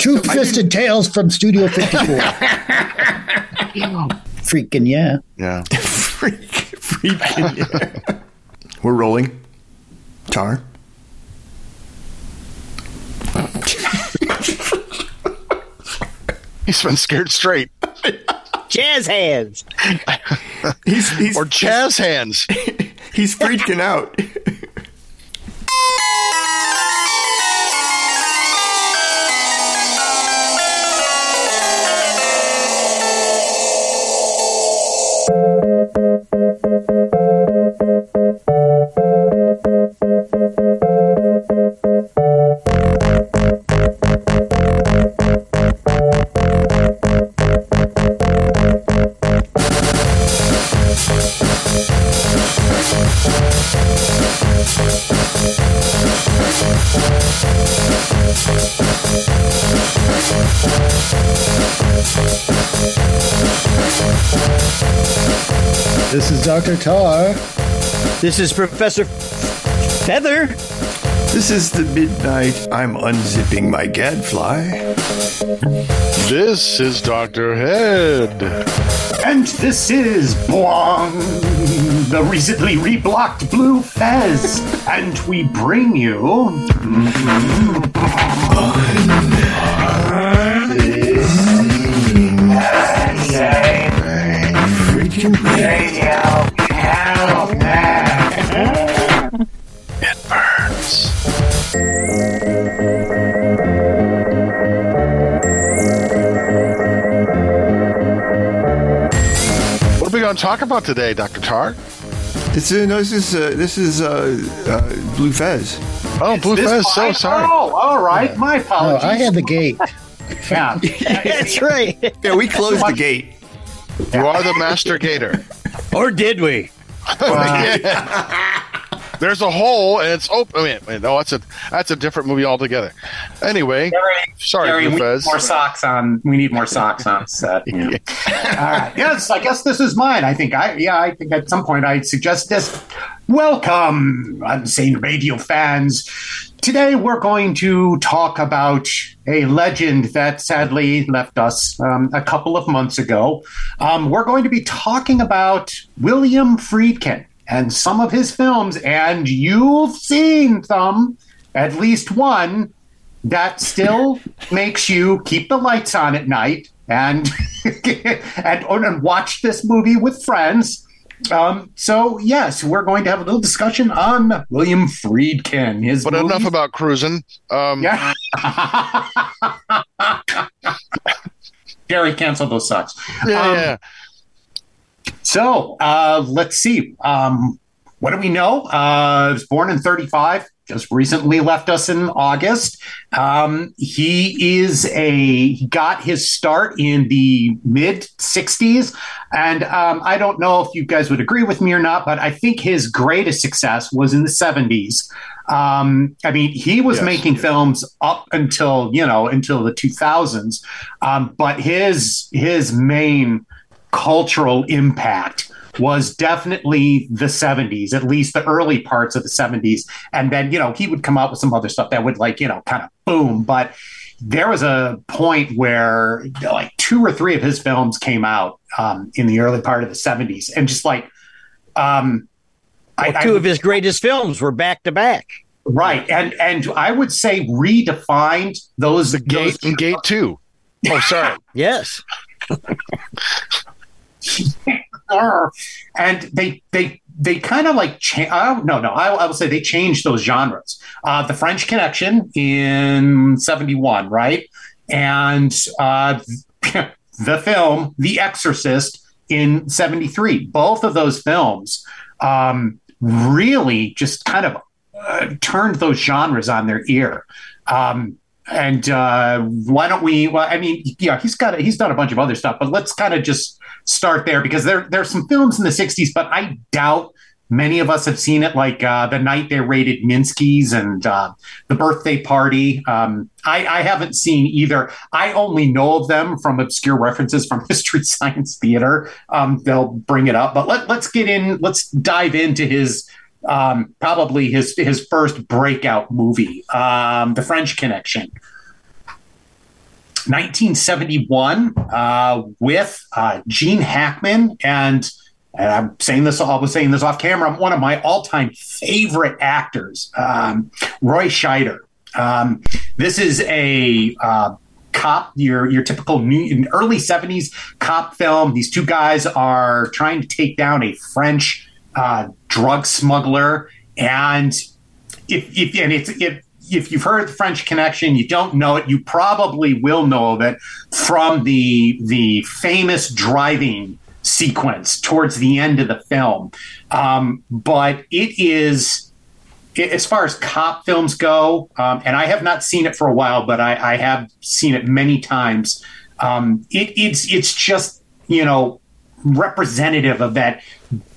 Two-fisted tales from Studio 54. Freaking yeah. Yeah. Freaking yeah. We're rolling. Tarr. He's been scared straight. Jazz hands. Or jazz hands. He's freaking out. This is Dr. Tarr. This is Professor Feather. This is the midnight. I'm unzipping my gadfly. This is Dr. Head. And this is Blong, the recently reblocked Blue Fez. And we bring you... It burns. What are we going to talk about today, Dr. Tarr? This is Blue Fez. Oh, Blue Fez. So sorry. Oh, all right. My apologies. I had the gate. Yeah, that's right. Yeah, we closed the gate. You are the master gator. Or did we? Yeah. There's a hole, and it's open. No, that's a different movie altogether. Anyway, sorry, Lufez. We need more socks on set. You know. Yeah. All right. Yes, I guess this is mine. I think at some point I'd suggest this. Welcome, Unsane Radio fans. Today we're going to talk about a legend that sadly left us a couple of months ago. We're going to be talking about William Friedkin and some of his films, and you've seen them, at least one, that still makes you keep the lights on at night and watch this movie with friends. So, yes, we're going to have a little discussion on William Friedkin. But enough about cruising. Yeah. Jerry, cancel those socks. Yeah. So, let's see. What do we know? He was born in 1935, just recently left us in August. He got his start in the mid-'60s. And I don't know if you guys would agree with me or not, but I think his greatest success was in the 70s. He was making films up until the 2000s. But his main cultural impact was definitely the 70s, at least the early parts of the 70s. And then, he would come out with some other stuff that would kind of boom. But there was a point where two or three of his films came out in the early part of the 70s. And just two of his greatest films were back to back. Right. And I would say redefined those. The Gate and Gate 2. Oh, sorry. Yes. And they kind of I will say they changed those genres. The French Connection in 1971, right? And the film The Exorcist in 1973. Both of those films really just kind of turned those genres on their ear. Why don't we? Well, he's done a bunch of other stuff, but let's kind of just start there because there's some films in the 1960s, but I doubt many of us have seen it, like The Night They Raided Minsky's and The Birthday Party. I haven't seen either. I only know of them from obscure references from History Science Theater. They'll bring it up, but let's dive into his. Probably his first breakout movie, The French Connection. 1971 with Gene Hackman and I was saying this off camera, one of my all-time favorite actors, Roy Scheider. This is a cop, your typical early 70s cop film. These two guys are trying to take down a French drug smuggler, and if you've heard The French Connection, you don't know it, you probably will know of it from the famous driving sequence towards the end of the film. But it is, as far as cop films go, and I have not seen it for a while, but I have seen it many times. It's just, representative of that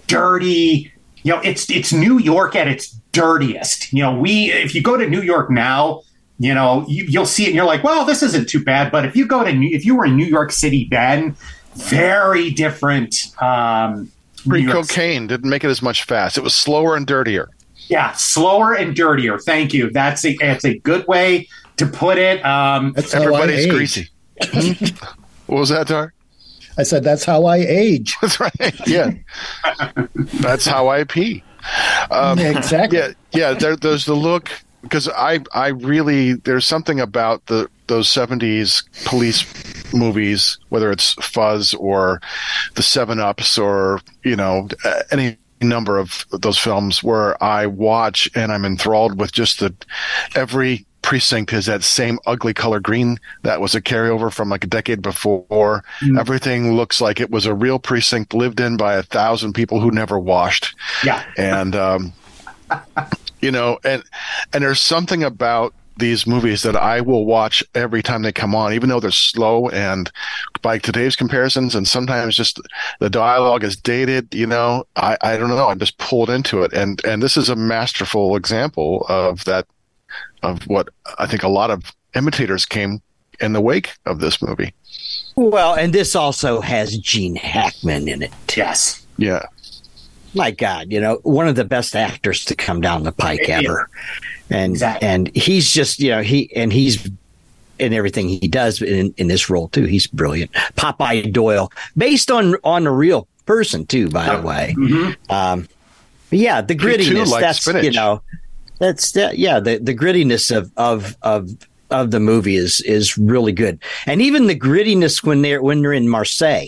dirty, it's New York at its dirtiest. If you go to New York now, you'll see it and you're like, well, this isn't too bad. But if you were in New York City then, very different. Free cocaine didn't make it as much fast. It was slower and dirtier. Yeah, slower and dirtier. Thank you. That's a good way to put it. Everybody's greasy. What was that, Tar? I said, that's how I age. That's right. Yeah. That's how I pee. Exactly. Yeah. There's the look, because I really, there's something about those 70s police movies, whether it's Fuzz or the 7-Ups or, any number of those films where I watch and I'm enthralled with just every precinct has that same ugly color green that was a carryover from like a decade before. Mm. Everything looks like it was a real precinct lived in by 1,000 people who never washed. Yeah. And, and there's something about these movies that I will watch every time they come on, even though they're slow and by today's comparisons, and sometimes just the dialogue is dated, I don't know. I'm just pulled into it. And this is a masterful example of that, of what I think a lot of imitators came in the wake of this movie. Well, and this also has Gene Hackman in it. Yes. Yeah. My God, one of the best actors to come down the pike ever. Yeah. And exactly. And he's just, he's in everything he does in this role too. He's brilliant. Popeye Doyle, based on a real person too, by the way. Mm-hmm. Yeah, the grittiness, that's spinach. The grittiness of the movie is really good. And even the grittiness when they're in Marseille,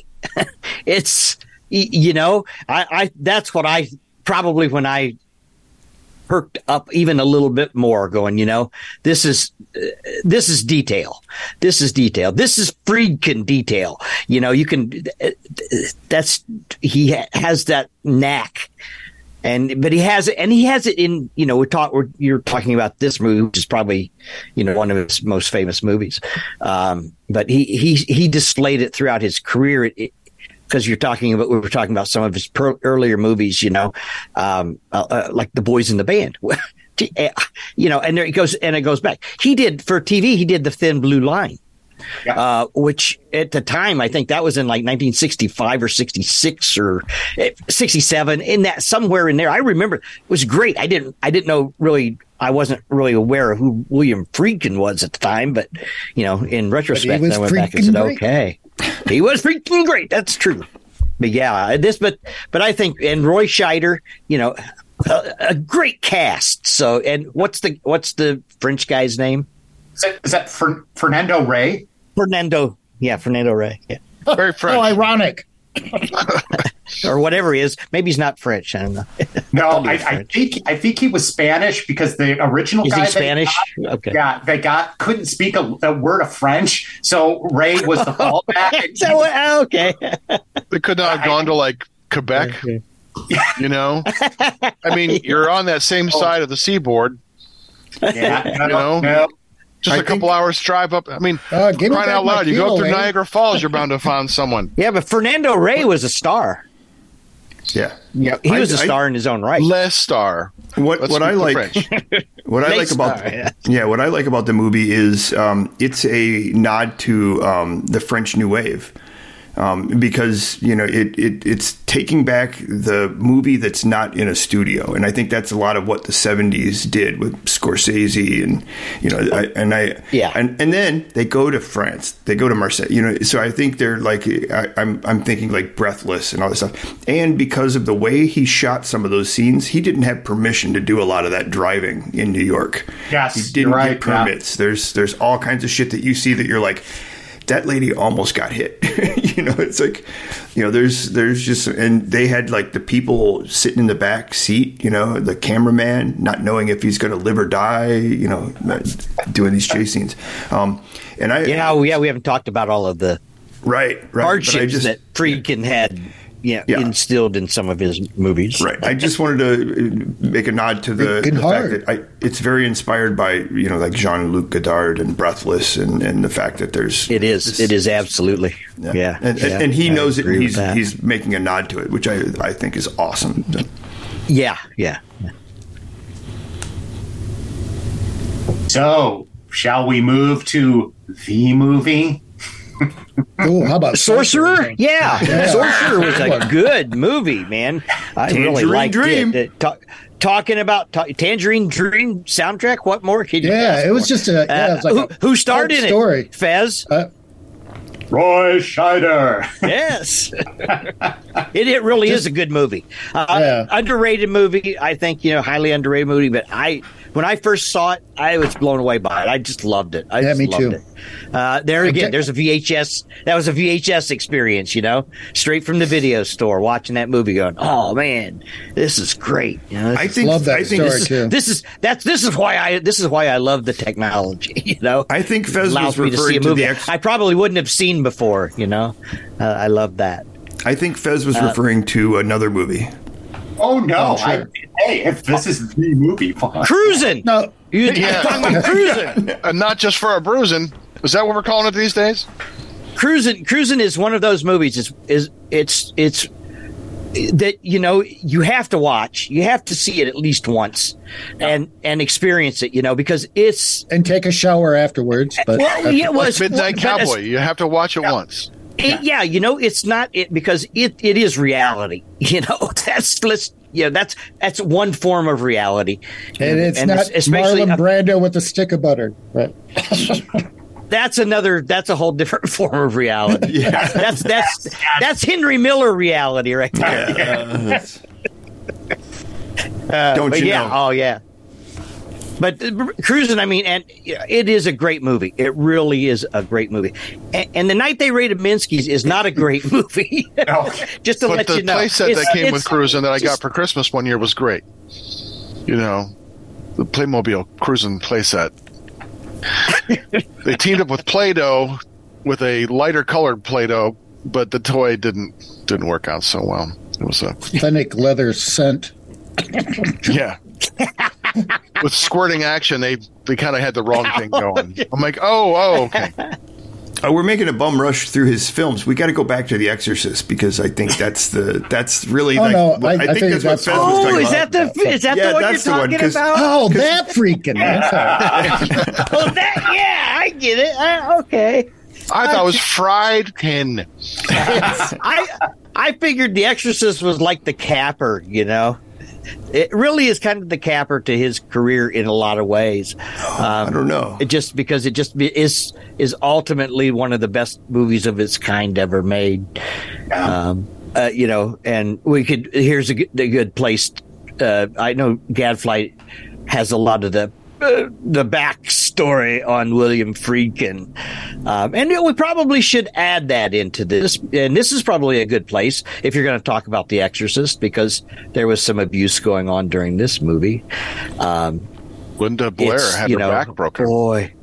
it's, I that's what I probably, when I perked up even a little bit more, going, this is detail. This is detail. This is Friedkin detail. He has that knack. But he has it in, you're talking about this movie, which is probably, one of his most famous movies. But he displayed it throughout his career, because we were talking about some of his earlier movies, like The Boys in the Band, and there it goes back. He did The Thin Blue Line. Yeah. Which at the time, I think that was in like 1965 or 66 or 67, in that, somewhere in there. I remember it was great. I didn't know really. I wasn't really aware of who William Friedkin was at the time, but in retrospect, I went back and said, okay, he was freaking great. That's true. But yeah, but I think, and Roy Scheider, a great cast. So, and what's the French guy's name? Is that Fernando Rey? Fernando Rey. Yeah. Very French. Oh, ironic. Or whatever he is. Maybe he's not French. I don't know. No, I think he was Spanish, because the original guy. Is he Spanish? Okay. Yeah, couldn't speak a word of French, so Ray was the fallback. Okay. They could not have gone to like Quebec. Okay. I mean, you're on that same side of the seaboard. Yeah, no. Just a couple hours drive up. I mean, crying out loud, you go up through Niagara Falls, you're bound to find someone. Yeah, but Fernando Rey was a star. Yeah, yeah, he was a star in his own right. Less star. What I like about the movie is it's a nod to the French New Wave. because, you know, it's taking back the movie that's not in a studio. And I think that's a lot of what the 70s did with Scorsese and, you know, and then they go to France, they go to Marseille, you know, so I think they're like, I'm thinking like Breathless and all this stuff. And because of the way he shot some of those scenes, he didn't have permission to do a lot of that driving in New York. Yes. He didn't get permits. Yeah. There's all kinds of shit that you see that you're like, that lady almost got hit. You know, it's like, you know, there's just, and they had like the people sitting in the back seat, you know, the cameraman not knowing if he's going to live or die, you know, doing these chase scenes. We haven't talked about all of the hardships that Friedkin had. Yeah, instilled in some of his movies. Right. I just wanted to make a nod to the fact that it's very inspired by, you know, like Jean-Luc Godard and Breathless and the fact that there's... It is absolutely. Yeah. Yeah. And he knows it. He's making a nod to it, which I think is awesome. Yeah. Yeah. So, shall we move to the movie? Oh, how about Sorcerer? Yeah. Sorcerer was a good movie, man. I really liked it. Tangerine Dream soundtrack. What more could you ask for? Just a... it was like who starred in it? Fez? Roy Scheider. Yes. It really is a good movie. Underrated movie, I think, you know, highly underrated movie, but when I first saw it, I was blown away by it. I just loved it. I just loved it. There again, there's a VHS. That was a VHS experience, you know, straight from the video store, watching that movie going, oh, man, this is great. You know, I think this is why I love the technology. You know, I think Fez was referring to the I probably wouldn't have seen before. You know, I love that. I think Fez was referring to another movie. Oh, no. If this is the movie. Cruising. No. You're talking about Cruising. And not just for a bruising. Is that what we're calling it these days? Cruising is one of those movies. It's that, you know, you have to watch. You have to see it at least once and experience it, you know, because it's... And take a shower afterwards. But Midnight Cowboy. You have to watch it once. You know, it's not it because it is reality. You know, that's one form of reality. And it's Marlon Brando with a stick of butter, right? That's a whole different form of reality. Yeah. That's Henry Miller reality right there. Yeah. Don't you know? Oh yeah. But Cruising, I mean, and it is a great movie. It really is a great movie. And The Night They Raided Minsky's is not a great movie. No. Just to let you know. But the playset that came with Cruising that I got for Christmas one year was great. You know, the Playmobil Cruising playset. They teamed up with Play-Doh, with a lighter colored Play-Doh, but the toy didn't work out so well. It was a authentic leather scent. Yeah. With squirting action, they kind of had the wrong thing going. I'm like, okay. We're making a bum rush through his films. We got to go back to The Exorcist because I think that's really what Fez was talking about. Oh, that freaking! I get it. Okay. I thought it was Friedkin. I figured The Exorcist was like the capper, you know. It really is kind of the capper to his career in a lot of ways. I don't know. Just because it just is ultimately one of the best movies of its kind ever made. Yeah. You know, and here's a good place. I know Gadfly has a lot of the backstory on William Friedkin. And we probably should add that into this. And this is probably a good place if you're going to talk about The Exorcist, because there was some abuse going on during this movie. Linda Blair had her back broken. Boy,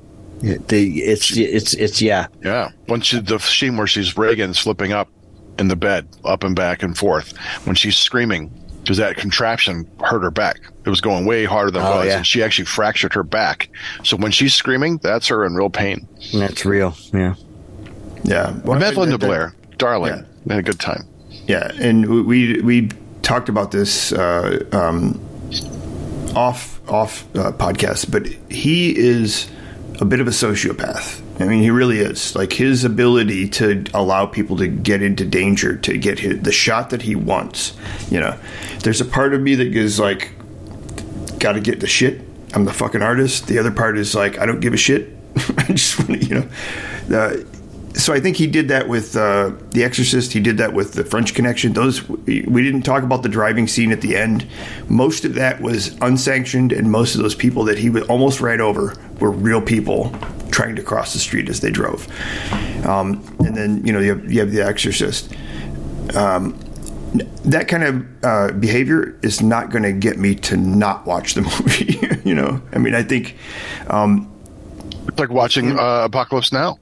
it's. Yeah. Once the scene where she's Reagan flipping up in the bed, up and back and forth, when she's screaming. Because that contraption hurt her back. It was going way harder than it was. Yeah. And she actually fractured her back. So when she's screaming, that's her in real pain. That's real. Yeah. Yeah. Well, I met Linda Blair. Darling. Yeah. We had a good time. Yeah. And we talked about this off podcast, but he is a bit of a sociopath. I mean, he really is. Like, his ability to allow people to get into danger, to get the shot that he wants, you know. There's a part of me that is like, gotta get the shit. I'm the fucking artist. The other part is like, I don't give a shit. I just want to, you know. So I think he did that with The Exorcist. He did that with The French Connection. Those, we didn't talk about the driving scene at the end. Most of that was unsanctioned, and most of those people that he would almost ride over were real people trying to cross the street as they drove. And then, you know, you have The Exorcist. That kind of behavior is not going to get me to not watch the movie, you know? I mean, I think... it's like watching Apocalypse Now.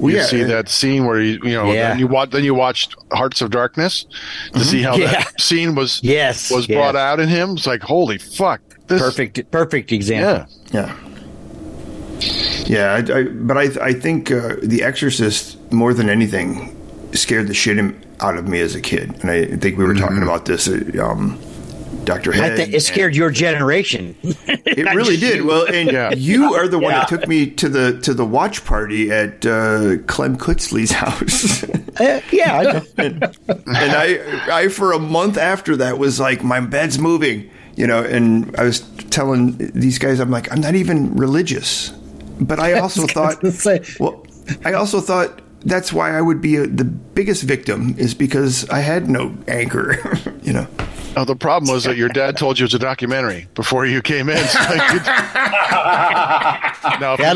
You see that scene where you watched Hearts of Darkness to see how that scene was brought out in him. It's like, holy fuck! This perfect example. Yeah. I think The Exorcist, more than anything, scared the shit out of me as a kid, and I think we were talking about this. Dr. Head. I think it scared your generation. It really did. Well, and you are the one that took me to the watch party at Clem Kutzley's house. I know. And I for a month after that was like, my bed's moving, you know. And I was telling these guys, I'm like, I'm not even religious, but I also thought that's why I would be the biggest victim, is because I had no anchor, you know. Oh, the problem was that your dad told you it was a documentary before you came in. So I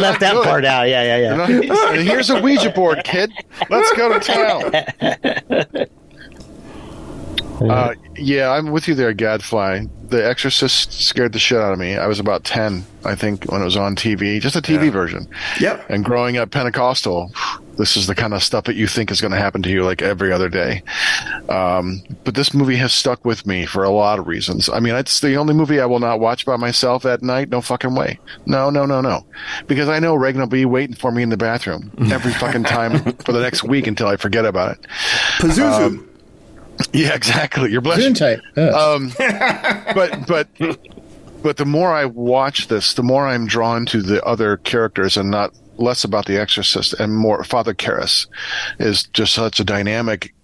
left that part out. Yeah. And here's a Ouija board, kid. Let's go to town. I'm with you there, Gadfly. The Exorcist scared the shit out of me. I was about 10, I think, when it was on TV, just a TV version. Yep. And growing up Pentecostal, this is the kind of stuff that you think is going to happen to you like every other day. But this movie has stuck with me for a lot of reasons. I mean, it's the only movie I will not watch by myself at night. No fucking way. No. Because I know Reagan will be waiting for me in the bathroom every fucking time for the next week until I forget about it. Pazuzu. Yeah, exactly. You're blessed. But the more I watch this, the more I'm drawn to the other characters and not less about The Exorcist, and more Father Karras is just such a dynamic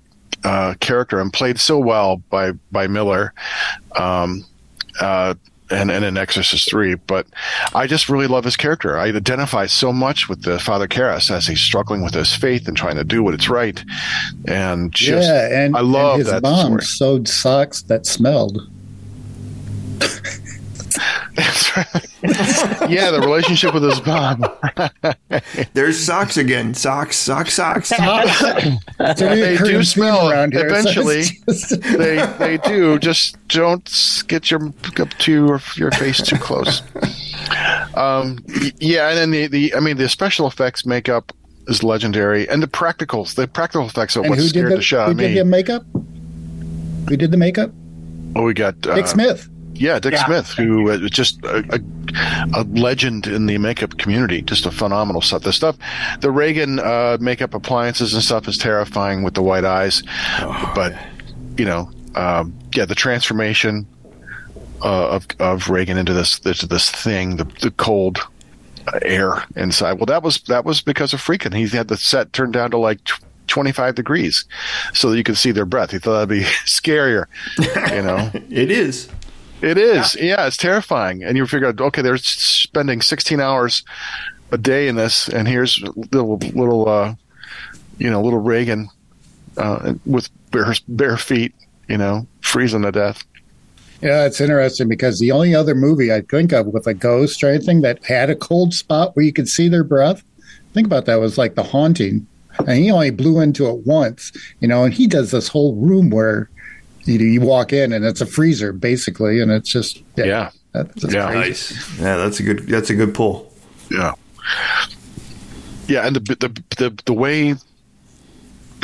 character and played so well by Miller and in Exorcist III. But I just really love his character. I identify so much with the Father Karras as he's struggling with his faith and trying to do what it's right. And just, I love his that mom story. Sewed socks that smelled. That's right. Yeah, the relationship with his mom. There's socks again. Socks. They do smell eventually. They do. Just don't get your face too close. And then the special effects makeup is legendary, and the practical effects are what scared the shit out of me. Who did the makeup? Who did the makeup? Oh, we got Dick Smith. Yeah, Dick Smith, who is just a legend in the makeup community. Just a phenomenal stuff. The stuff, the Reagan makeup appliances and stuff is terrifying with the white eyes. Oh, but, you know, the transformation of Reagan into this thing, the cold air inside. Well, that was because of Friedkin. He had the set turned down to like 25 degrees so that you could see their breath. He thought that'd be scarier, you know. It is. It is. Yeah, it's terrifying. And you figure out, okay, they're spending 16 hours a day in this, and here's little Reagan with bare feet, you know, freezing to death. Yeah, it's interesting because the only other movie I think of with a ghost or anything that had a cold spot where you could see their breath, think about that, was like The Haunting. And he only blew into it once, you know, and he does this whole room where you walk in and it's a freezer basically, and it's just nice. Yeah, that's a good pull. Yeah, and the way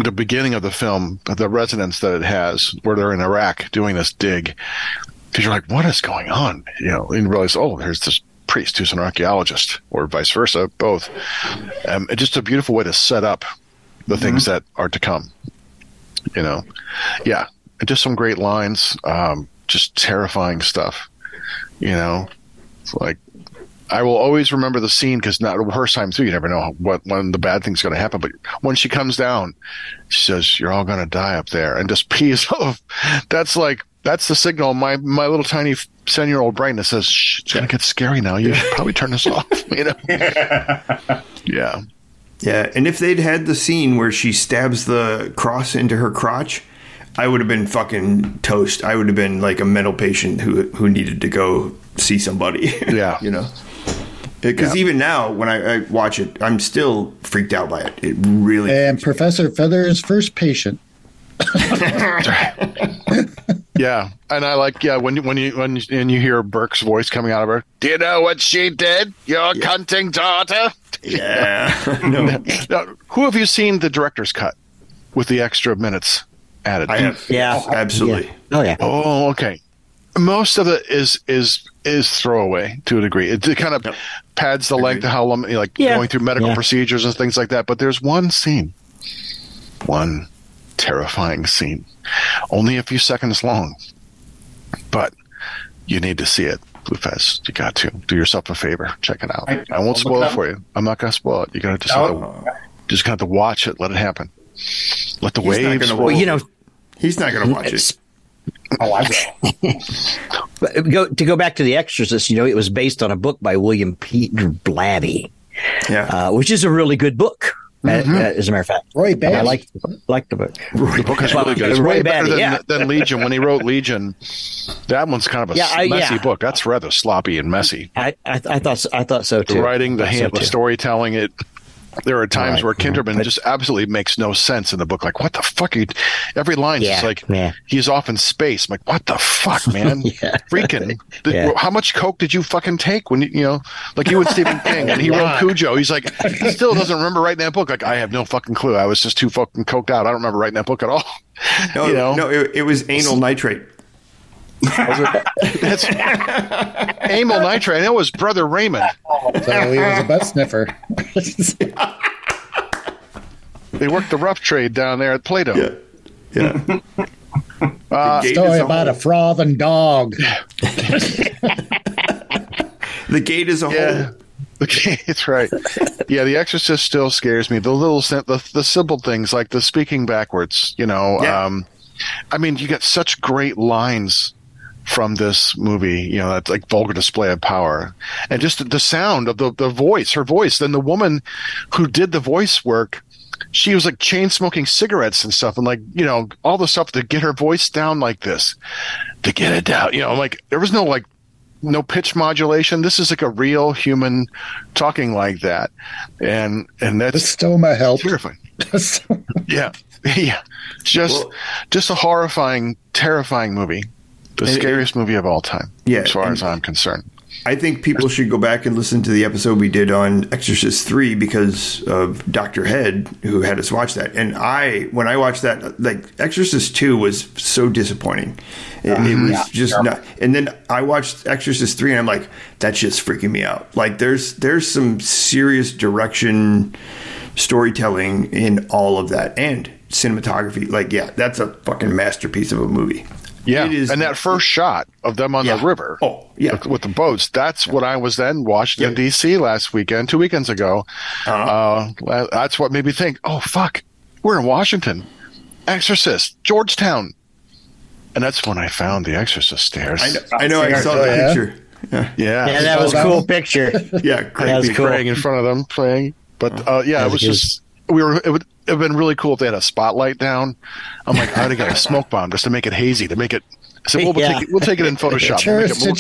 the beginning of the film, the resonance that it has, where they're in Iraq doing this dig, because you're like, what is going on? You know, and you realize, oh, there's this priest who's an archaeologist, or vice versa, both. It's just a beautiful way to set up the things that are to come. You know, yeah. Just some great lines, just terrifying stuff, you know. It's like I will always remember the scene because not the first time through, you never know when the bad thing's going to happen. But when she comes down, she says, "You're all going to die up there," and just pees off. That's like, that's the signal. My little tiny 10-year-old brain that says, "Shh, it's going to get scary now. You should probably turn this off." You know? Yeah. Yeah, and if they'd had the scene where she stabs the cross into her crotch, I would have been fucking toast. I would have been like a mental patient who needed to go see somebody. Yeah. You know? Because even now, when I watch it, I'm still freaked out by it. It really. And Professor Feather's first patient. Yeah, and I like when you hear Burke's voice coming out of her. Do you know what she did? Your cunting daughter. Yeah. No. Now, who have you seen the director's cut with the extra minutes added? I have. Yeah, absolutely. Yeah. Oh yeah. Oh, okay. Most of it is throwaway to a degree. It kind of pads the length of how long, like going through medical procedures and things like that. But there's one scene, one terrifying scene, only a few seconds long, but you need to see it. Bluefest, you got to do yourself a favor. Check it out. I won't spoil it for you. I'm not going to spoil it. You got to just have to watch it. Let it happen. Let the waves. Well, you know, he's not going to watch it. Oh, I will. To go back to The Exorcist, you know, it was based on a book by William Peter Blatty, which is a really good book. Mm-hmm. As a matter of fact, Roy Batty. I like the book. The book is really good. It's way better than Legion. When he wrote Legion, that one's kind of a messy book. That's rather sloppy and messy. I thought so too. The writing, the storytelling. It. There are times where Kinderman just absolutely makes no sense in the book. Like, what the fuck? Every line is like, he's off in space. I'm like, what the fuck, man? Freaking. How much coke did you fucking take when you know, like you and Stephen King and he wrote Cujo. He's like, he still doesn't remember writing that book. Like, I have no fucking clue. I was just too fucking coked out. I don't remember writing that book at all. No, you know? No, it was anal nitrate. That's amyl nitrate. That was Brother Raymond. So he was a butt sniffer. They worked the rough trade down there at Plato. Yeah. Story about a frothing dog. The gate is a hole. Okay, that's right. Yeah, The Exorcist still scares me. The little, the simple things like the speaking backwards. You know, I mean, you get such great lines from this movie, you know, that's like vulgar display of power, and just the sound of the voice, her voice. Then the woman who did the voice work, she was like chain smoking cigarettes and stuff, and like, you know, all the stuff to get her voice down like this, to get it down. You know, like there was no pitch modulation. This is like a real human talking like that, and that's the stoma helped. Terrifying. Yeah, just a horrifying, terrifying movie. The scariest movie of all time, as far as I'm concerned. I think people should go back and listen to the episode we did on Exorcist III because of Dr. Head, who had us watch that. And when I watched that, like Exorcist II was so disappointing. It was just not. And then I watched Exorcist III, and I'm like, that's just freaking me out. Like there's some serious direction, storytelling in all of that, and cinematography. Like, that's a fucking masterpiece of a movie. Yeah, and that first shot of them on the river with the boats, that's what I was then Washington, D.C. last weekend, 2 weekends ago. That's what made me think, oh, fuck, we're in Washington. Exorcist, Georgetown. And that's when I found The Exorcist stairs. I know I saw that picture. Yeah, that was a cool picture. Yeah, crazy praying in front of them, playing. But, it was just... it would have been really cool if they had a spotlight down. I'm like, I would have got a smoke bomb just to make it hazy, to make it. I said, we'll take it in Photoshop. There's a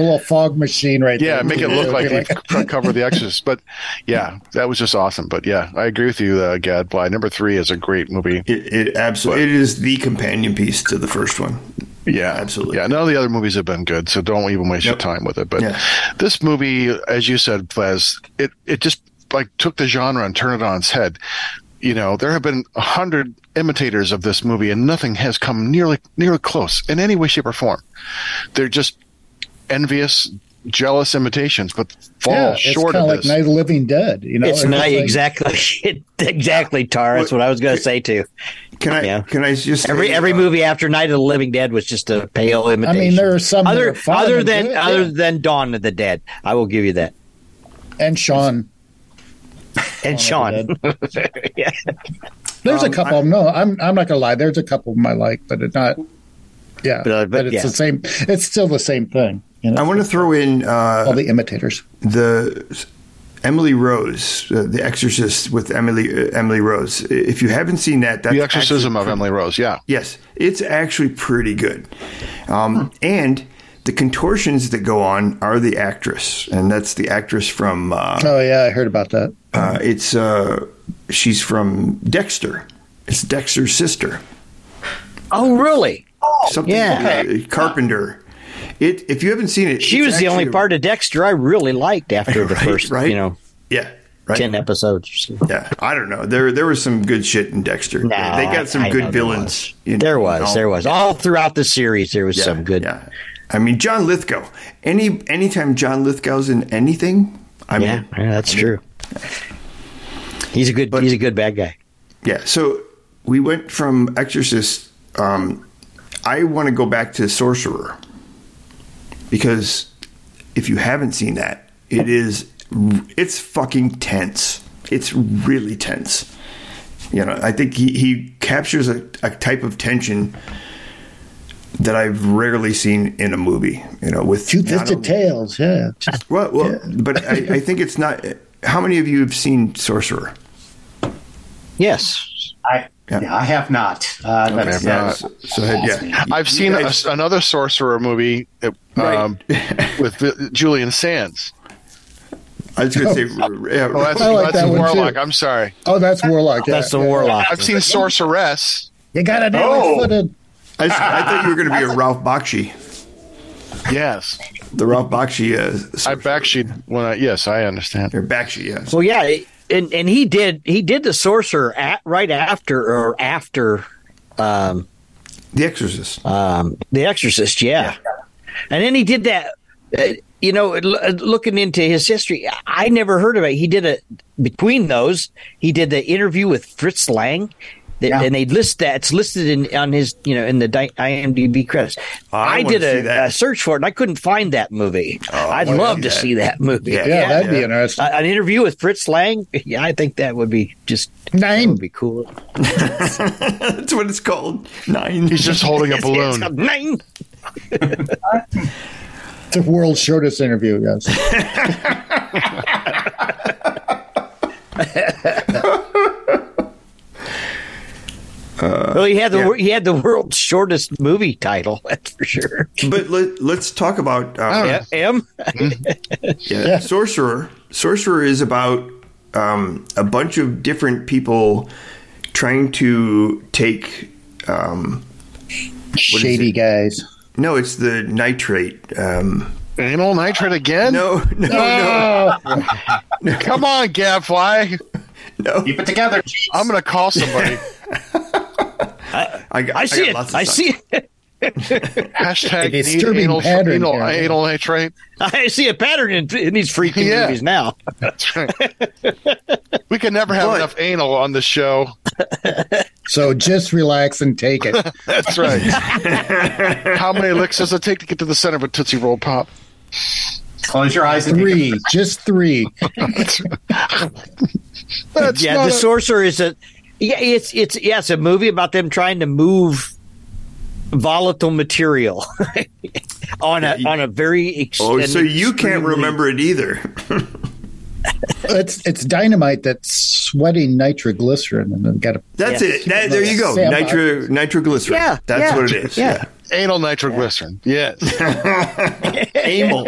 little fog machine there. Yeah, make it look like the front cover of The Exorcist. But yeah, that was just awesome. But yeah, I agree with you, Gadfly. Number 3 is a great movie. It absolutely. It is the companion piece to the first one. Yeah, absolutely. Yeah, none of the other movies have been good, so don't even waste your time with it. But this movie, as you said, Plaz, it just. Like took the genre and turned it on its head. You know, there have been 100 imitators of this movie, and nothing has come nearly close in any way, shape, or form. They're just envious, jealous imitations, but fall short of this. It's kind of like Night of the Living Dead. You know, it's not exactly Tarr. That's what I was going to say too. Can I just every movie after Night of the Living Dead was just a pale imitation. I mean, there are some other than Dawn of the Dead. I will give you that. And Shaun. And Shaun. Yeah. There's a couple. I'm not gonna lie. There's a couple of them I like, but it's not. Yeah, but it's the same. It's still the same thing. You know? I want to throw in all the imitators. The Emily Rose, The Exorcist with Emily Rose. If you haven't seen that, that's The Exorcism of Emily Rose. Yeah, yes, it's actually pretty good. And the contortions that go on are the actress, and that's the actress from. Oh yeah, I heard about that. She's from Dexter. It's Dexter's sister. Oh really? Something Carpenter. If you haven't seen it, she was the only part of Dexter I really liked after the first, 10 episodes. Yeah, I don't know. There was some good shit in Dexter. No, they got some good villains. There was all throughout the series. There was some good. Yeah. I mean, John Lithgow. Anytime John Lithgow's in anything, I mean, that's true. Yeah. He's a good bad guy. Yeah. So we went from Exorcist. I want to go back to Sorcerer. Because if you haven't seen that, it's fucking tense. It's really tense. You know, I think he captures a type of tension that I've rarely seen in a movie. You know, with two-fisted tails. Yeah. Well, but I think it's not. How many of you have seen Sorcerer? Yes, I have not. I've seen another Sorcerer movie with Julian Sands. I was going to say, that's Warlock. Too. I'm sorry. Oh, that's Warlock. Yeah. That's the Warlock. I've seen Sorceress. You got to do it. I thought you were going to be a Ralph Bakshi. Yes. The Ralph Bakshi. I Bakshi. Yes, I understand. You're Bakshi, yes. Well, yeah. And he did the Sorcerer after The Exorcist. The Exorcist, yeah. And then he did that. You know, looking into his history, I never heard of it. He did between those, he did the interview with Fritz Lang, and they list that. It's listed in the IMDb credits. I did a search for it, and I couldn't find that movie. Oh, I'd love to see that movie. Yeah, that'd be interesting. An interview with Fritz Lang. Yeah, I think that would be just nine. That would be cool. That's what it's called. Nine. He's just holding a balloon. It's nine. The world's shortest interview, guys. Well, he had the world's shortest movie title, that's for sure. But let's talk about Sorcerer. Sorcerer is about a bunch of different people trying to take shady guys. No, it's the nitrate. Anal nitrate again? No. Come on, Gadfly. No. Keep it together. Geez. I'm going to call somebody. I see it. Hashtag anal nitrate. I see a pattern in these freaking movies now. That's right. We can never have enough anal on the show. So just relax and take it. That's right. How many licks does it take to get to the center of a Tootsie Roll Pop? Close your eyes. Just three. The Sorcerer is a... Yeah, it's a movie about them trying to move volatile material on a very extended. Oh, so you can't remember it either. It's dynamite that's sweating nitroglycerin, and then got a. That's it. There you go. Nitroglycerin. Yeah, that's what it is. Yeah. Anal nitroglycerin. Yes. Anal.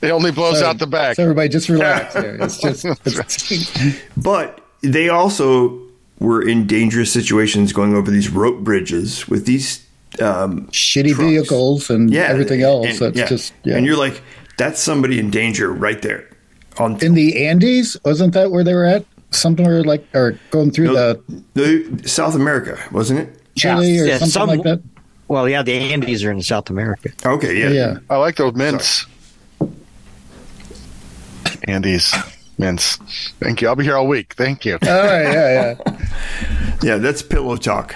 It only blows out the back. So everybody just relax. There. It's just. But they also. We're in dangerous situations going over these rope bridges with these shitty trucks. Vehicles and everything else. And you're like, that's somebody in danger right there. In the Andes, wasn't that where they were at? Somewhere like, or going through the South America, wasn't it? Chile or something like that. Well, yeah, the Andes are in South America. Okay, yeah. I like those mints. Andes. Thank you. I'll be here all week. Thank you. All right. Yeah. Yeah, that's pillow talk.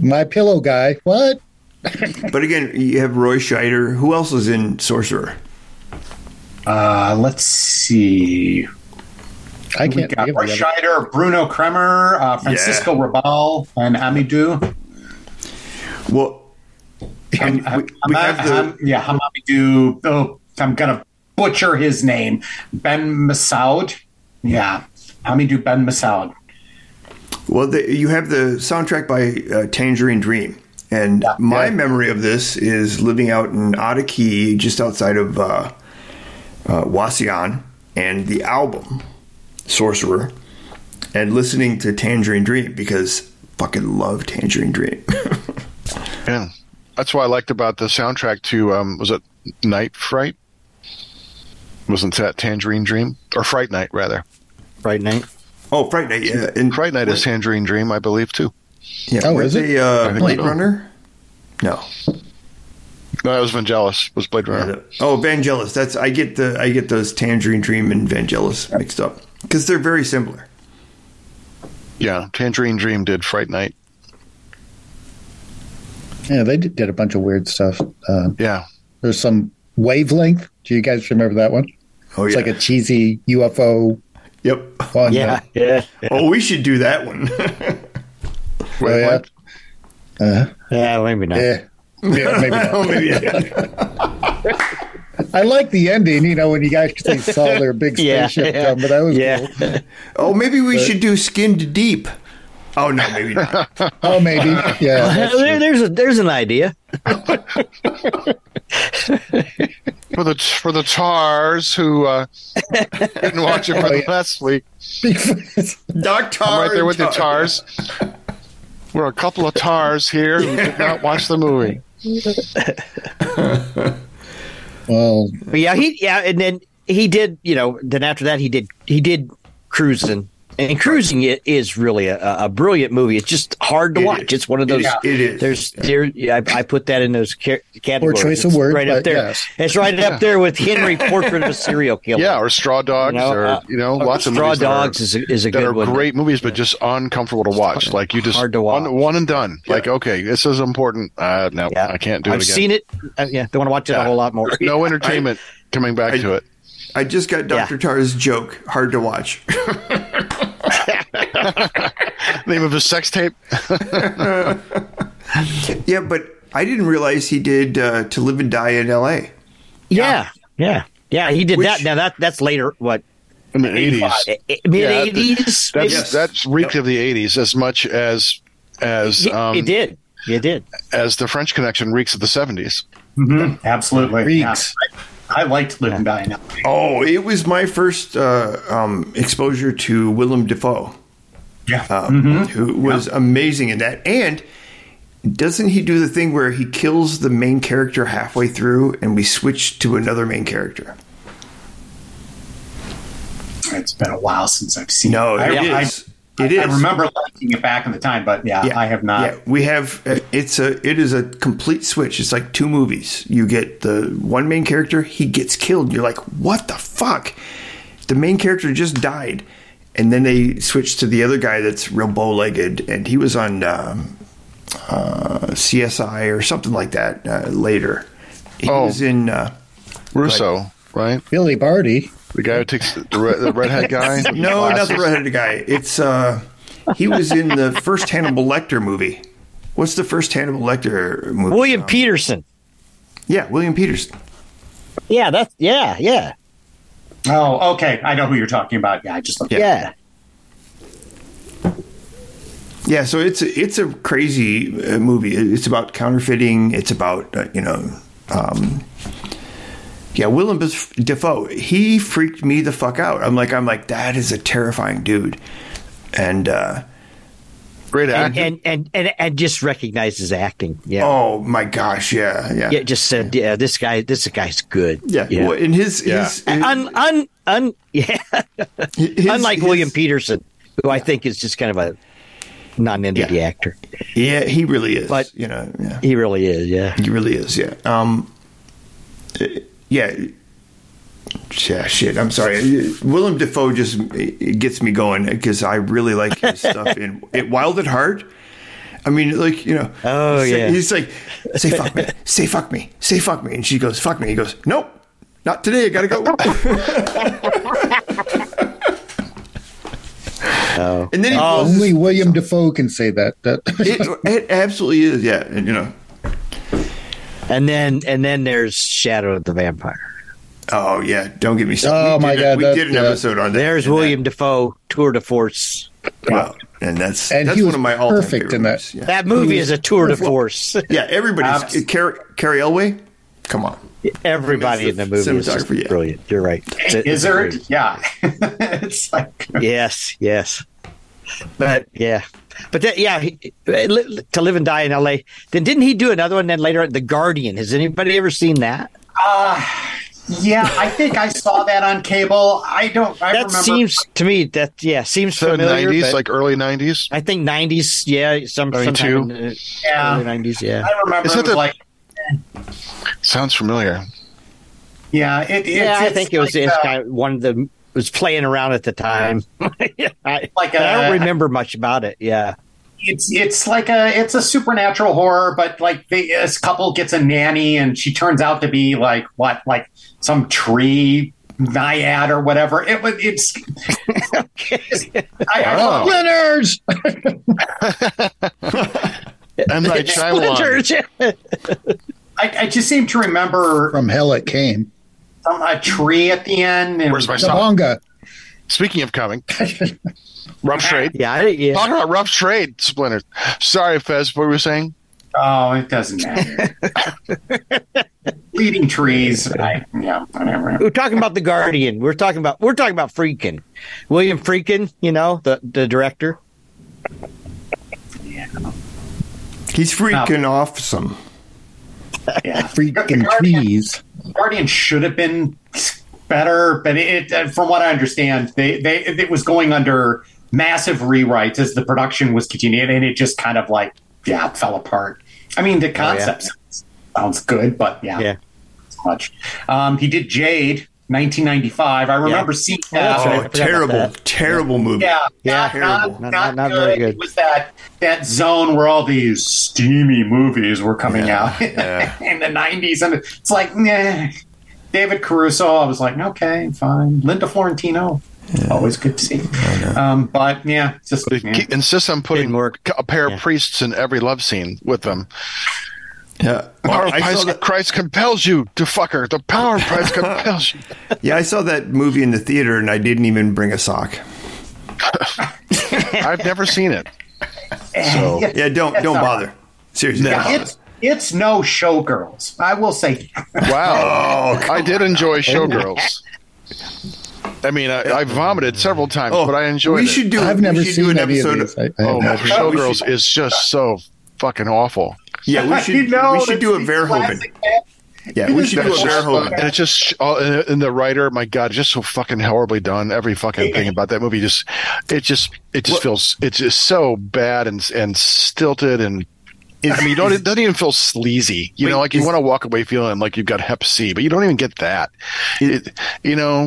My pillow guy. What? But again, you have Roy Scheider. Who else is in Sorcerer? Let's see. I can't. Roy Scheider, Bruno Kremer, Francisco Rabal, and Hamidou. Well, Hamidou. Oh, I'm gonna butcher his name. Ben Massoud. Yeah, Hamidou Ben Massoud. Well, you have the soundtrack by Tangerine Dream. And my memory of this is living out in Otakee, just outside of Wasion, and the album, Sorcerer, and listening to Tangerine Dream, because I fucking love Tangerine Dream. Yeah. That's what I liked about the soundtrack to, was it Night Fright? Wasn't that Tangerine Dream? Or Fright Night, rather. Fright Night? Oh, Fright Night, yeah. And Fright Night is Tangerine Dream, I believe, too. Yeah, oh, was it Blade Runner? No, that was Vangelis. It was Blade Runner? Oh, Vangelis. That's I get those Tangerine Dream and Vangelis mixed up because they're very similar. Yeah, Tangerine Dream did Fright Night. Yeah, they did a bunch of weird stuff. Yeah, there's some Wavelength. Do you guys remember that one? Oh, it's like a cheesy UFO. Yep. Yeah. Oh, we should do that one. Maybe not. Yeah, maybe not. I like the ending, you know, when you guys saw their big spaceship come, but that was cool. Oh, maybe we should do Skinned Deep. Oh, no, maybe not. Oh, maybe. Yeah. There's an idea. For the Tars who didn't watch it the last week. Doc Tar. I'm right there with the Tars. We're a couple of Tars here who did not watch the movie. Well, but and then he did, then after that he did Cruising. And Cruising is really a brilliant movie. It's just hard to watch. It's one of those. It is. I put that in those categories. Or choice of words. Right up there. Yes. It's right up there with Henry, Portrait of a Serial Killer. Yeah, or Straw Dogs. Lots of movies. Straw Dogs is a good one. That are great movies, but just uncomfortable to watch. Like, you just hard to watch. One and done. Yeah. Like, okay, this is important. No, I can't do it again. I've seen it. They want to watch it a whole lot more. No entertainment coming back to it. I just got Dr. Tar's joke. Hard to watch. Name of his sex tape. Yeah, but I didn't realize he did To Live and Die in L.A. Yeah, he did that. Now that's later. What? In the 80s, mid-80s. That's reeked of the 80s as much as it did. It did. As The French Connection reeks of the 70s. Mm-hmm. Absolutely reeks. Yeah. I liked To Live and Die in L.A. Oh, it was my first exposure to Willem Dafoe, who was amazing in that. And doesn't he do the thing where he kills the main character halfway through and we switch to another main character? It's been a while since I've seen it. I remember liking it back in the time, but I have not. Yeah, we have. It is a complete switch. It's like two movies. You get the one main character, he gets killed. You're like, what the fuck? The main character just died, and then they switch to the other guy that's real bow-legged, and he was on CSI or something like that later. He was in Russo, right? Billy Barty. The guy who takes the redhead guy? No, not the redhead guy. It's he was in the first Hannibal Lecter movie. What's the first Hannibal Lecter movie? William Peterson. Yeah, William Peterson. Yeah, that's yeah. Oh, okay. I know who you're talking about. Yeah, I just looked. Yeah. Yeah, so it's a crazy movie. It's about counterfeiting. It's about Willem Dafoe, he freaked me the fuck out. I'm like, that is a terrifying dude, and great actor, and just recognized his acting. Yeah. Oh my gosh. Yeah. Yeah. Just said, yeah, this guy's good. Yeah. Yeah. Well, in unlike William Peterson, who I think is just kind of a non-entity actor. Yeah, he really is. But he really is. Yeah. Yeah. Yeah, shit. I'm sorry. Willem Dafoe just gets me going because I really like his stuff in Wild at Heart. I mean, like, you know. Oh, yeah. He's like, say fuck me. Say fuck me. Say fuck me. And she goes, fuck me. He goes, nope. Not today. I got to go. Oh. And then only William Dafoe can say that. It absolutely is. Yeah. And, you know. And then there's Shadow of the Vampire. Oh, yeah. Don't get me started. Oh, my God. We did an episode on that. There's William Dafoe, tour de force. Wow. And that's one of my all-time favorites. In that. Yeah. That movie is a tour de force. Yeah, everybody's. Carrie Elway? Come on. Everybody in the movie is just brilliant. Yeah. You're right. Izzard? Yeah. It's like... Yes. But, yeah. But, To Live and Die in L.A. Then didn't he do another one then later on? The Guardian. Has anybody ever seen that? Yeah, I think I saw that on cable. I remember. That seems to me seems familiar. '90s, like early '90s. I think '90s. Yeah, sometime in the early '90s. Yeah, I remember. Sounds familiar. Yeah, I think it was. Like, it's kind of one of the was playing around at the time. Yeah. I don't remember much about it. Yeah. It's a supernatural horror, but like this couple gets a nanny and she turns out to be like some tree naiad or whatever. It's splinters. I'm like splinters. I just seem to remember from hell it came. A tree at the end. And where's my song? Speaking of coming. Rough Trade. Yeah. Talking about Rough Trade, Splinter. Sorry, Fez, what were you saying? Oh, it doesn't matter. Bleeding trees. Whatever. We're talking about The Guardian. We're talking about Friedkin. William Friedkin, you know, the director. Yeah. He's freaking awesome. Yeah. Freaking trees. Guardian should have been better, but from what I understand, it was going under massive rewrites as the production was continuing, and it just kind of fell apart. I mean, the concept sounds good, but not much. He did Jade, 1995. I remember seeing that. Oh, terrible movie. Yeah, terrible. Not good. Very good. It was that zone where all these steamy movies were coming out in the 90s, and it's like, nah. David Caruso, I was like, okay, fine. Linda Florentino, always good to see. But insists on putting a pair of priests in every love scene with them. Yeah, power of Christ compels you to fuck her. The power of Christ compels you. Yeah, I saw that movie in the theater and I didn't even bring a sock. I've never seen it. So don't bother. Right. Seriously, It's no Showgirls, I will say. Wow. I did enjoy Showgirls. I mean, I vomited several times, but I enjoyed it. I've never seen an episode of Showgirls is just so fucking awful. Yeah, we should do a Verhoeven. Yeah, we should do a Verhoeven. And it's just, and the writer, my God, just so fucking horribly done. Every fucking thing about that movie, feels, it's just so bad and stilted and, it doesn't even feel sleazy. You know, like you want to walk away feeling like you've got hep C, but you don't even get that. No.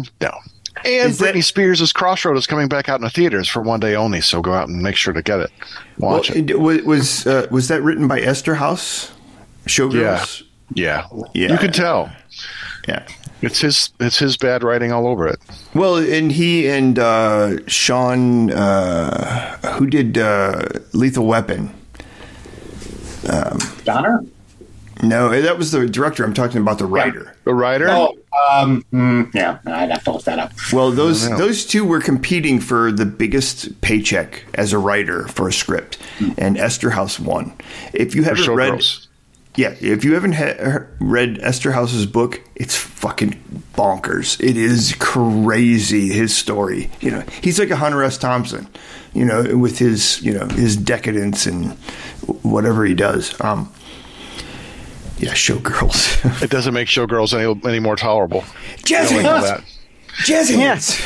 And Britney Spears' Crossroad is coming back out in the theaters for one day only, so go out and make sure to get it. Watch it. Was that written by Eszterhas? Showgirls? Yeah. You can tell. Yeah. It's his bad writing all over it. Well, and he and Sean, who did Lethal Weapon? Donner? No, that was the director. I'm talking about the writer. Yeah. The writer? Oh, I'd have to look that up. Well, those two were competing for the biggest paycheck as a writer for a script, and Eszterhas won. If you haven't read Eszterhas' book, it's fucking bonkers. It is crazy, his story. You know, he's like a Hunter S. Thompson, you know, with his, you know, his decadence and whatever he does. Showgirls. It doesn't make Showgirls any more tolerable. Jazzy hands. Jazzy hands.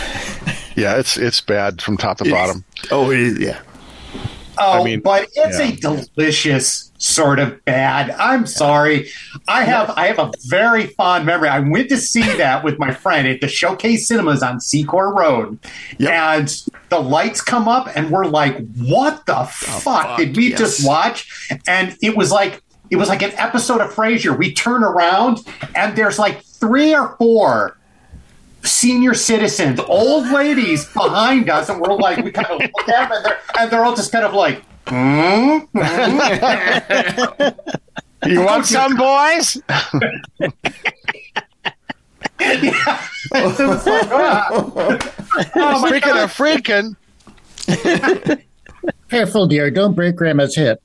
Yeah, it's bad from top to bottom. Oh, it is, yeah. Oh, I mean, but it's a delicious sort of bad. I'm sorry. I have a very fond memory. I went to see that with my friend at the Showcase Cinemas on Secor Road. Yep. And the lights come up and we're like, what the fuck did we just watch? And it was like an episode of Frasier. We turn around and there's like 3 or 4 senior citizens, old ladies behind us, and we're like, we kind of look at them, and they're all just kind of like, you want some, boys? Yeah. Speaking of freaking. Careful, dear. Don't break Grandma's hip.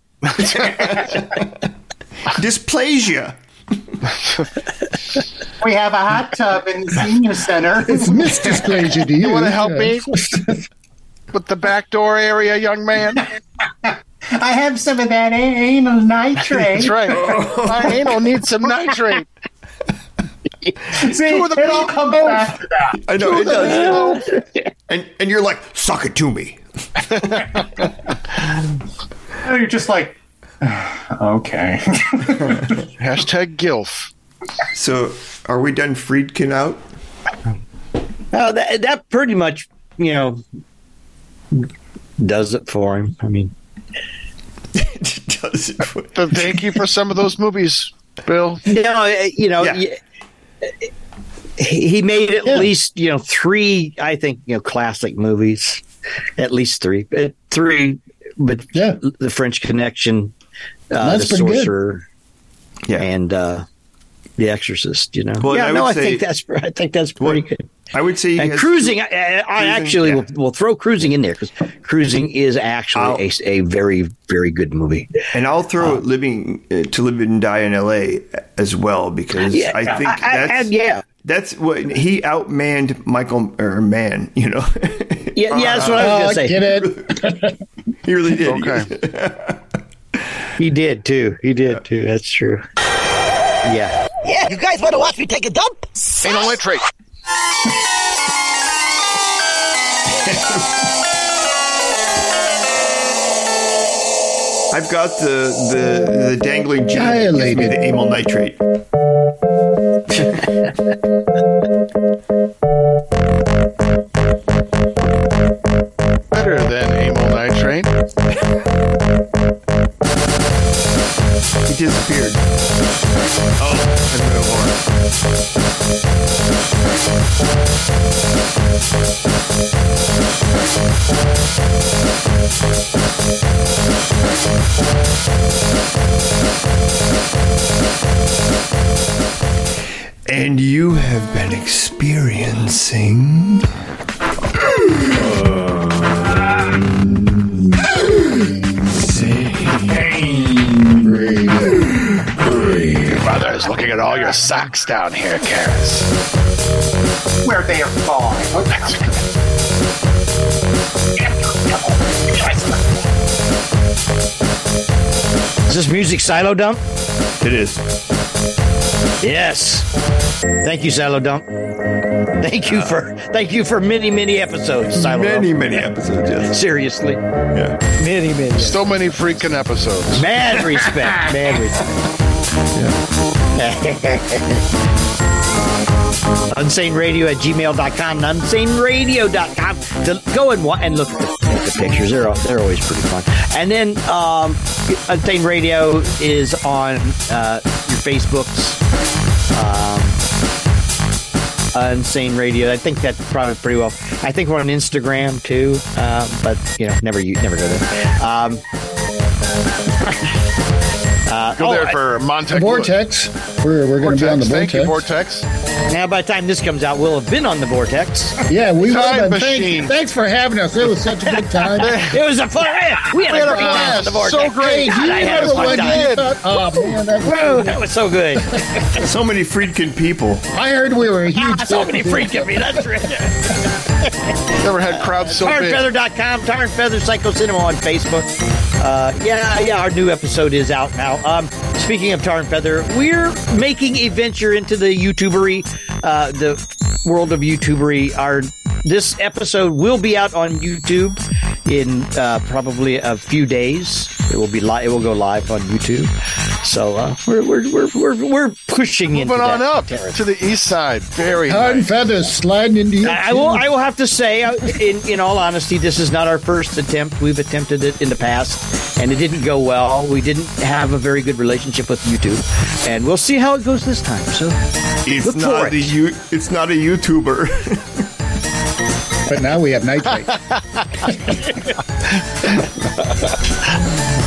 Dysplasia. We have a hot tub in the senior center. It's Mr. Stranger. Do you want to help me with the back door area, young man? I have some of that anal nitrate. That's right. My anal needs some nitrate. See, it all comes back to that. I know it does. And you're like, suck it to me. And you're just like, okay. Hashtag gilf. So, are we done Friedkin out? Well, that pretty much, does it for him. I mean, it does it for him. But thank you for some of those movies, Bill. He made at least, 3, I think, classic movies. At least 3. 3, but The French Connection, The Sorcerer, and... The Exorcist, Well, I think that's pretty good. I would say, and Cruising. We'll throw Cruising in there because Cruising is actually a very, very good movie. And I'll throw To Live and Die in L.A. as well because I think that's what he outmanned Michael Mann. That's what I was going to say. He really did. Okay. He did too. That's true. Yeah, you guys want to watch me take a dump? Ain't no nitrate. I've got the dangling gene that gives me the amyl nitrate. Better than amyl nitrate. He disappeared. And you have been experiencing Brothers, looking at all your socks down here, Karis. Where they are falling. Is this music Psilodump? It is. Yes. Thank you, Psilodump. Thank you for many, many episodes, Psilodump. Many episodes, yes. Seriously. Yeah. Many. So many freaking episodes. Mad respect. unsaneradio@gmail.com and unsaneradio.com to go and look at the pictures. They're always pretty fun. And then Unsane Radio is on your Facebooks. Unsane Radio. I think that's probably pretty well. I think we're on Instagram too, but never go there. Go there for Montex. Vortex. We're going to be on the Vortex. Thank you, Vortex. Now, by the time this comes out, we'll have been on the Vortex. Yeah, we will have been. Thanks for having us. It was such a good time. It was a fun. We had a great time on the Vortex. So great. God, I had a fun time. That was so good. So many Friedkin people. I heard we were a huge. So many Friedkin people. That's right. Never had crowds so big. TarrandFeather.com. Tarr and Feather Psycho Cinema on Facebook. Our new episode is out now. Speaking of Tarr and Feather, we're making a venture into the YouTubery, the world of YouTubery. This episode will be out on YouTube in probably a few days. It will be live. It will go live on YouTube. So we're pushing into that up territory. To the east side. Very Tarr and Feather sliding into YouTube. I will have to say, in all honesty, this is not our first attempt. We've attempted it in the past, and it didn't go well. We didn't have a very good relationship with YouTube, and we'll see how it goes this time. So it's not a it's not a YouTuber. But now we have nitrate.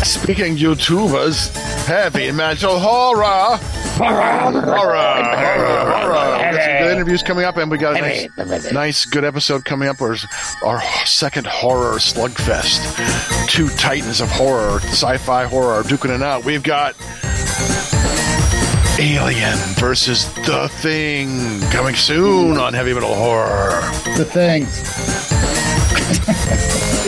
Speaking YouTubers, heavy mental horror. Horror. Got some good interviews coming up, and we got a nice good episode coming up. Our second horror slugfest. Two titans of horror, sci-fi horror, duking it out. We've got Alien versus The Thing, coming soon on Heavy Metal Horror. The Thing.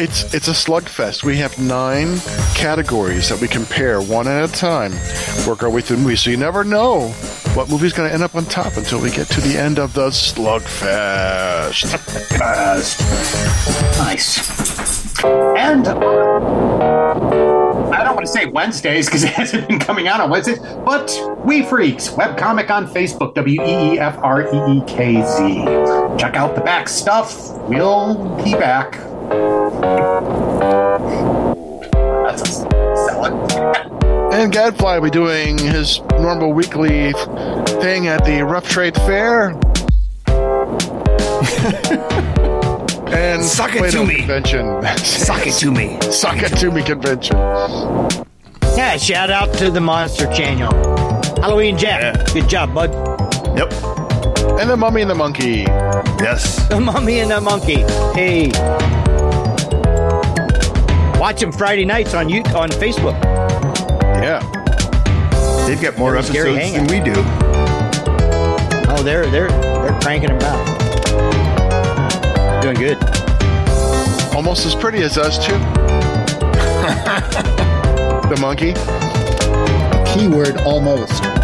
It's a slugfest. We have 9 categories that we compare one at a time, work our way through movies, so you never know what movie's going to end up on top until we get to the end of the slugfest. Nice. And I don't want to say Wednesdays because it hasn't been coming out on Wednesdays, but We Freaks, webcomic on Facebook, WEEFREEKZ. Check out the back stuff. We'll be back. That's us. Sell it. And Gadfly will be doing his normal weekly thing at the Rough Trade Fair. And Suck It To Me convention. Suck It To Me. Suck It To Me convention. Yeah, shout out to the Monster Channel. Halloween Jack. Yeah. Good job, bud. Yep. And The Mummy and the Monkey. Yes. The Mummy and the Monkey. Hey. Watch them Friday nights on Facebook. Yeah. They've got more episodes than we do. Oh, they're cranking them out. Doing good. Almost as pretty as us, too. The monkey. Keyword almost.